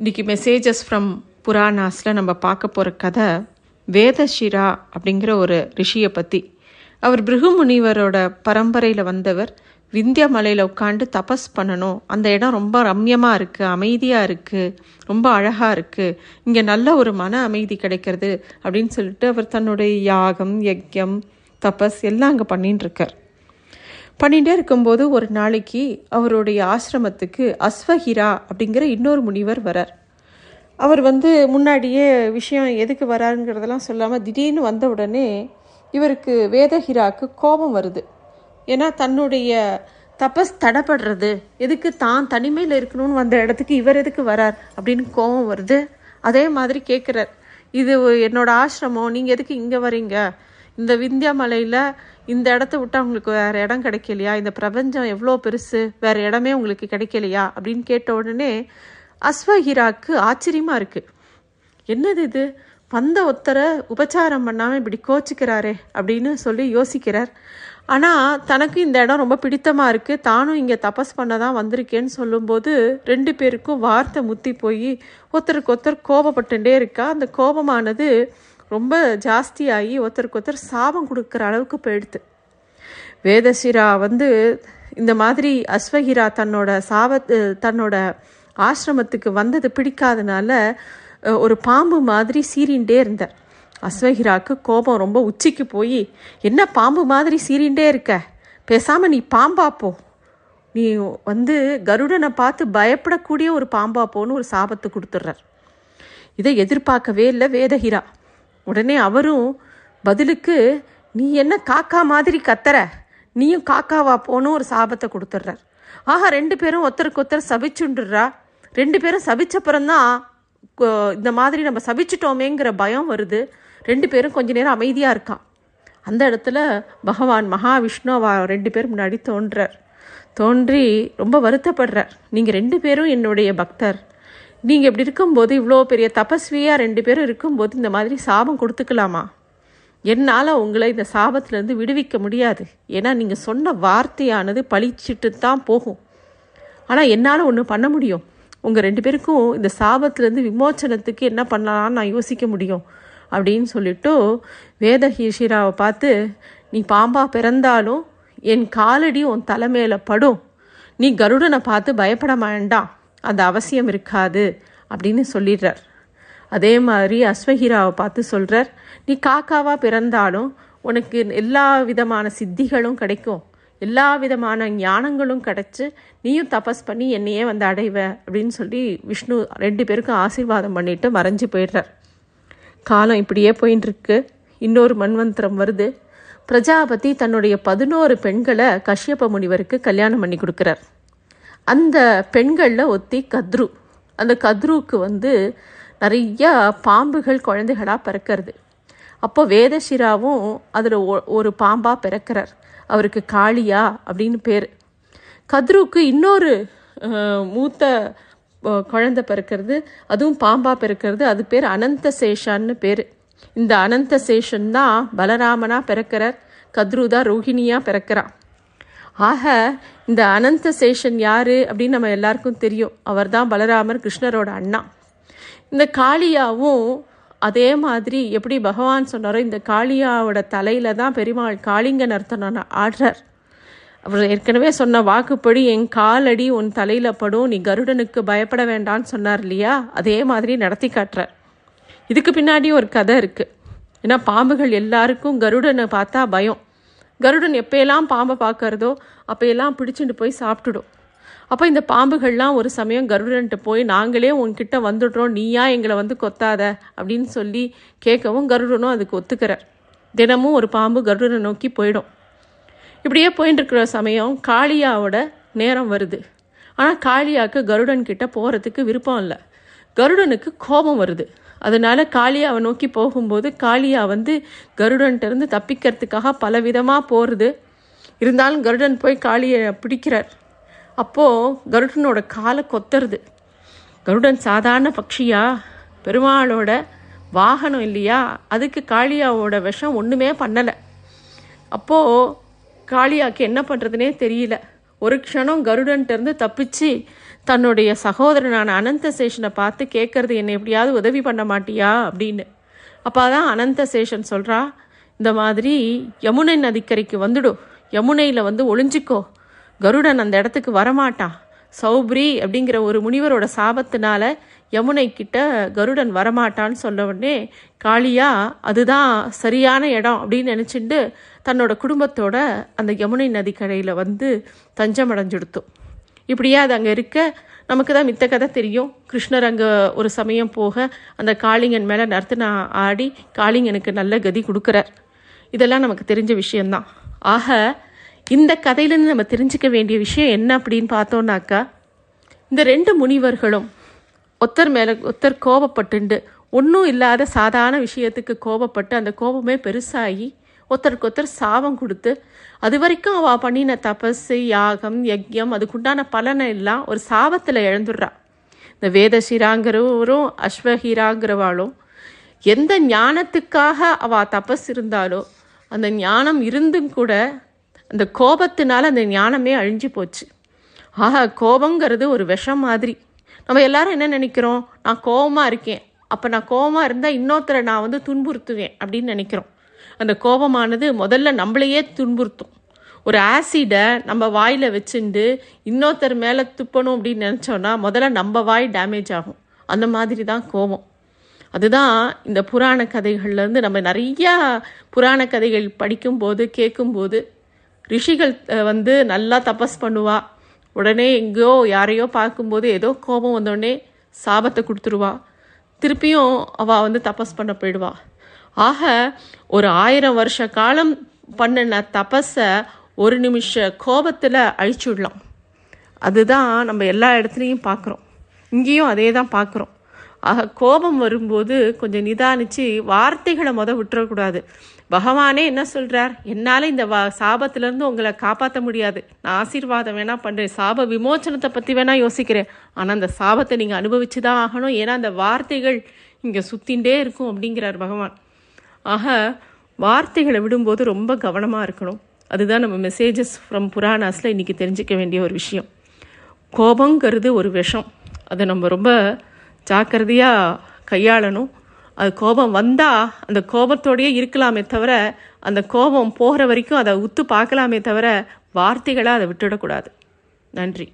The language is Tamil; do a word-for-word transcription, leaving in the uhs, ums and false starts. இன்றைக்கி மெசேஜஸ் ஃப்ரம் புராணாஸில் நம்ம பார்க்க போகிற கதை வேதஷிரா அப்படிங்கிற ஒரு ரிஷியை பற்றி. அவர் பிருகு முனிவரோட பரம்பரையில் வந்தவர். விந்தியா மலையில் உட்காந்து தபஸ் பண்ணணும், அந்த இடம் ரொம்ப ரம்யமாக இருக்குது, அமைதியாக இருக்குது, ரொம்ப அழகாக இருக்குது, இங்கே நல்ல ஒரு மன அமைதி கிடைக்கிறது அப்படின்னு சொல்லிட்டு அவர் தன்னுடைய யாகம் யஜ்யம் தபஸ் எல்லாம் அங்கே பண்ணின்னு இருக்கார். பண்ணிகிட்டே இருக்கும்போது ஒரு நாளைக்கு அவருடைய ஆசிரமத்துக்கு அஸ்வஹிரா அப்படிங்கிற இன்னொரு முனிவர் வரார். அவர் வந்து முன்னாடியே விஷயம் எதுக்கு வராருங்கிறதெல்லாம் சொல்லாமல் திடீர்னு வந்த உடனே இவருக்கு வேதஹிராவுக்கு கோபம் வருது. ஏன்னா தன்னுடைய தபஸ் தடைப்படுறது, எதுக்கு தான் தனிமையில் இருக்கணும்னு வந்த இடத்துக்கு இவர் எதுக்கு வரார் அப்படின்னு கோபம் வருது. அதே மாதிரி கேட்குறார், இது என்னோடய ஆசிரமம், நீங்கள் எதுக்கு இங்கே வரீங்க? இந்த விந்தியா மலையில் இந்த இடத்த விட்டு உங்களுக்கு வேறு இடம் கிடைக்கலையா? இந்த பிரபஞ்சம் எவ்வளோ பெருசு, வேறு இடமே உங்களுக்கு கிடைக்கலையா அப்படின்னு கேட்ட உடனே அஸ்வஹிராவுக்கு ஆச்சரியமாக இருக்குது. என்னது இது, வந்த ஒத்தரை உபச்சாரம் பண்ணாமல் இப்படி கோச்சிக்கிறாரே அப்படின்னு சொல்லி யோசிக்கிறார். ஆனால் தனக்கு இந்த இடம் ரொம்ப பிடித்தமாக இருக்குது, தானும் இங்கே தபஸ் பண்ண தான் வந்திருக்கேன்னு சொல்லும்போது ரெண்டு பேருக்கும் வார்த்தை முத்தி போய் ஒருத்தருக்கு ஒருத்தர் கோபப்பட்டுட்டே இருக்கா. அந்த கோபமானது ரொம்ப ஜாஸ்தியாகி ஒருத்தருக்கு ஒருத்தர் சாபம் கொடுக்குற அளவுக்கு போயிடுது. வேதஷிரா வந்து இந்த மாதிரி அஸ்வஹிரா தன்னோட சாப தன்னோட ஆசிரமத்துக்கு வந்தது பிடிக்காதனால ஒரு பாம்பு மாதிரி சீறிண்டே இருந்தார். அஸ்வஹிராவுக்கு கோபம் ரொம்ப உச்சிக்கு போய், என்ன பாம்பு மாதிரி சீறிண்டே இருக்க, பேசாமல் நீ பாம்பாப்போ, நீ வந்து கருடனை பார்த்து பயப்படக்கூடிய ஒரு பாம்பாப்போன்னு ஒரு சாபத்தை கொடுத்துட்றார். இதை எதிர்பார்க்கவே இல்லை வேதஹிரா. உடனே அவரும் பதிலுக்கு, நீ என்ன காக்கா மாதிரி கத்துற, நீயும் காக்காவா போன்னு ஒரு சாபத்தை கொடுத்துட்றார். ஆஹா, ரெண்டு பேரும் ஒருத்தருக்கு ஒருத்தர் சபிச்சுண்டுறா. ரெண்டு பேரும் சபிச்சப்புறம்தான் இந்த மாதிரி நம்ம சபிச்சிட்டோமேங்கிற பயம் வருது. ரெண்டு பேரும் கொஞ்ச நேரம் அமைதியாக இருக்கா. அந்த இடத்துல பகவான் மகாவிஷ்ணு அவ ரெண்டு பேர் முன்னாடி தோன்றார். தோன்றி ரொம்ப வருத்தப்படுறார், நீங்கள் ரெண்டு பேரும் என்னுடைய பக்தர், நீங்கள் இப்படி இருக்கும்போது, இவ்வளோ பெரிய தபஸ்வியாக ரெண்டு பேரும் இருக்கும்போது இந்த மாதிரி சாபம் கொடுத்துக்கலாமா? என்னால் உங்களை இந்த சாபத்திலேருந்து விடுவிக்க முடியாது, ஏன்னா நீங்கள் சொன்ன வார்த்தையானது பழிச்சிட்டு தான் போகும். ஆனால் என்னால் ஒன்று பண்ண முடியும், உங்கள் ரெண்டு பேருக்கும் இந்த சாபத்திலேருந்து விமோச்சனத்துக்கு என்ன பண்ணலான்னு நான் யோசிக்க முடியும் அப்படின்னு சொல்லிவிட்டு வேதஹிஷிராவை பார்த்து, நீ பாம்பா பிறந்தாலும் என் காலடி உன் தலைமையில் படும், நீ கருடனை பார்த்து பயப்பட வேண்டாம், அந்த அவசியம் இருக்காது அப்படின்னு சொல்லிடுறார். அதே மாதிரி அஸ்வஹிராவை பார்த்து சொல்கிறார், நீ காக்காவாக பிறந்தாலும் உனக்கு எல்லா விதமான சித்திகளும் கிடைக்கும், எல்லா விதமான ஞானங்களும் கிடைச்சி நீயும் தபஸ் பண்ணி என்னையே வந்து அடைவ அப்படின்னு சொல்லி விஷ்ணு ரெண்டு பேருக்கும் ஆசீர்வாதம் பண்ணிவிட்டு மறைஞ்சு போயிடுறார். காலம் இப்படியே போயின்ட்டுருக்கு. இன்னொரு மன்வந்திரம் வருது. பிரஜாபதி தன்னுடைய பதினோரு பெண்களை கஷ்யப்ப முனிவருக்கு கல்யாணம் பண்ணி கொடுக்குறார். அந்த பெண்களில் ஒத்தி கத்ரு. அந்த கத்ருக்கு வந்து நிறையா பாம்புகள் குழந்தைகளாக பிறக்கிறது. அப்போ வேதஷிராவும் அதில் ஒரு பாம்பாக பிறக்கிறார். அவருக்கு காளியா அப்படின்னு பேர். கத்ருக்கு இன்னொரு மூத்த குழந்தை பிறக்கிறது, அதுவும் பாம்பாக பிறக்கிறது. அது பேர் அனந்தசேஷான்னு பேர். இந்த அனந்தசேஷன் தான் பலராமனாக பிறக்கிறார், கத்ரு தான் ரோஹிணியாக பிறக்கிறான். ஆக இந்த அனந்தசேஷன் யார் அப்படின்னு நம்ம எல்லாருக்கும் தெரியும், அவர் தான் பலராமர் கிருஷ்ணரோட அண்ணா. இந்த காளியாவும் அதே மாதிரி எப்படி பகவான் சொன்னாரோ இந்த காளியாவோட தலையில தான் பெருமாள் காளிங்க நர்த்தனம் ஆடுறார். அவர் ஏற்கனவே சொன்ன வாக்குப்படி என் காலடி உன் தலையில படும், நீ கருடனுக்கு பயப்பட வேண்டான்னு சொன்னார் இல்லையா, அதே மாதிரி நடத்தி காட்டுறார். இதுக்கு பின்னாடி ஒரு கதை இருக்குது. ஏன்னா பாம்புகள் எல்லாருக்கும் கருடனை பார்த்தா பயம். கருடன் எப்போயெல்லாம் பாம்பை பார்க்கறதோ அப்போயெல்லாம் பிடிச்சிட்டு போய் சாப்பிட்டுடும். அப்போ இந்த பாம்புகள்லாம் ஒரு சமயம் கருடன்ட்டு போய், நாங்களே உன்கிட்ட வந்துடுறோம், நீயா எங்களை வந்து கொத்தாத அப்படின்னு சொல்லி கேட்கவும் கருடனும் அதுக்கு ஒத்துக்கிறார். தினமும் ஒரு பாம்பு கருடனை நோக்கி போயிடும். இப்படியே போயிட்டு இருக்கிற சமயம் காளியாவோட நேரம் வருது. ஆனால் காளியாவுக்கு கருடன்கிட்ட போகிறதுக்கு விருப்பம் இல்லை. கருடனுக்கு கோபம் வருது. அதனால் காளியாவை நோக்கி போகும்போது காளியா வந்து கருடன்கிட்டருந்து தப்பிக்கிறதுக்காக பல விதமாக போகிறது. இருந்தாலும் கருடன் போய் காளியை பிடிக்கிறார். அப்போது கருடனோட காலை கொத்துறது. கருடன் சாதாரண பட்சியா, பெருமாளோட வாகனம் இல்லையா, அதுக்கு காளியாவோட விஷம் ஒன்றுமே பண்ணலை. அப்போது காளியாவுக்கு என்ன பண்ணுறதுனே தெரியல. ஒரு க்ஷணம் கருடன்கிட்டருந்து தப்பிச்சு தன்னுடைய சகோதரனான அனந்தசேஷனை பார்த்து கேட்கறது, என்னை எப்படியாவது உதவி பண்ண மாட்டியா அப்படின்னு. அப்போ தான் அனந்தசேஷன் சொல்கிறா, இந்த மாதிரி யமுனை நதிக்கரைக்கு வந்துடும், யமுனையில் வந்து ஒளிஞ்சிக்கோ, கருடன் அந்த இடத்துக்கு வரமாட்டான், சௌபரி அப்படிங்கிற ஒரு முனிவரோட சாபத்தினால யமுனை கிட்ட கருடன் வரமாட்டான்னு சொன்ன உடனே காளியா அதுதான் சரியான இடம் அப்படின்னு நினச்சிட்டு தன்னோட குடும்பத்தோட அந்த யமுனை நதிக்கரையில் வந்து தஞ்சம் அடைஞ்சுடுத்தும். இப்படியே அது அங்கே இருக்க நமக்கு தான் மித்த கதை தெரியும். கிருஷ்ணர் அங்கே ஒரு சமயம் போக அந்த காளிங்கன் மேலே நர்த்தனா ஆடி காளிங்கனுக்கு நல்ல கதி கொடுக்குறார். இதெல்லாம் நமக்கு தெரிஞ்ச விஷயந்தான். ஆக இந்த கதையிலேருந்து நம்ம தெரிஞ்சுக்க வேண்டிய விஷயம் என்ன அப்படின்னு பார்த்தோம்னாக்கா, இந்த ரெண்டு முனிவர்களும் ஒருத்தர் மேலே ஒருத்தர் கோபப்பட்டுண்டு ஒன்றும் இல்லாத சாதாரண விஷயத்துக்கு கோபப்பட்டு அந்த கோபமே பெருசாகி ஒருத்தருக்கு ஒருத்தர் சாபம் கொடுத்து அது வரைக்கும் அவள் பண்ணின தபஸு யாகம் யஜ்யம் அதுக்குண்டான பலனை எல்லாம் ஒரு சாபத்தில் இழந்துடுறா. இந்த வேதசிராங்கிறவரும் அஸ்வஹிராங்கிறவாளும் எந்த ஞானத்துக்காக அவள் தபஸ் இருந்தாலோ அந்த ஞானம் இருந்தும் கூட அந்த கோபத்தினால அந்த ஞானமே அழிஞ்சு போச்சு. ஆஹா, கோபங்கிறது ஒரு விஷம் மாதிரி. நம்ம எல்லாரும் என்ன நினைக்கிறோம், நான் கோபமாக இருக்கேன், அப்போ நான் கோபமாக இருந்தால் இன்னொருத்தரை நான் வந்து துன்புறுத்துவேன் அப்படின்னு நினைக்கிறோம். அந்த கோபமானது முதல்ல நம்மளையே துன்புறுத்தும். ஒரு ஆசிடை நம்ம வாயில் வச்சுண்டு இன்னொருத்தர் மேலே துப்பணும் அப்படின்னு நினச்சோன்னா முதல்ல நம்ம வாய் டேமேஜ் ஆகும். அந்த மாதிரி தான் கோபம். அதுதான் இந்த புராண கதைகள்லேருந்து நம்ம நிறையா புராண கதைகள் படிக்கும்போது கேட்கும்போது ரிஷிகள் வந்து நல்லா தபஸ் பண்ணுவா, உடனே எங்கேயோ யாரையோ பார்க்கும்போது ஏதோ கோபம் வந்தோடனே சாபத்தை கொடுத்துருவா, திருப்பியும் அவள் வந்து தபஸ் பண்ண போயிடுவா. ஆக ஒரு ஆயிரம் வருஷ காலம் பண்ணின தபஸை ஒரு நிமிஷ கோபத்தில் அழிச்சுடலாம். அதுதான் நம்ம எல்லா இடத்துலையும் பார்க்குறோம், இங்கேயும் அதே தான் பார்க்குறோம். ஆக கோபம் வரும்போது கொஞ்சம் நிதானித்து வார்த்தைகளை முத விட்டுறக்கூடாது. பகவானே என்ன சொல்கிறார், என்னால் இந்த வா சாபத்திலேருந்து உங்களை காப்பாற்ற முடியாது, நான் ஆசீர்வாதம் வேணால் பண்ணுறேன், சாப விமோச்சனத்தை பற்றி வேணால் யோசிக்கிறேன், ஆனால் அந்த சாபத்தை நீங்கள் அனுபவிச்சு தான் ஆகணும், ஏன்னா அந்த வார்த்தைகள் இங்கே சுத்தின்ண்டே இருக்கும் அப்படிங்கிறார் பகவான். ஆக வார்த்தைகளை விடும்போது ரொம்ப கவனமாக இருக்கணும். அதுதான் நம்ம மெசேஜஸ் ஃப்ரம் புராணாஸில் இன்றைக்கி தெரிஞ்சிக்க வேண்டிய ஒரு விஷயம். கோபங்கிறது ஒரு விஷம், அதை நம்ம ரொம்ப ஜாக்கிரதையாக கையாளணும். அது கோபம் வந்தால் அந்த கோபத்தோடையே இருக்கலாமே தவிர அந்த கோபம் போகிற வரைக்கும் அதை உத்து பார்க்கலாமே தவிர வார்த்தைகளாக அதை விட்டுவிடக்கூடாது. நன்றி.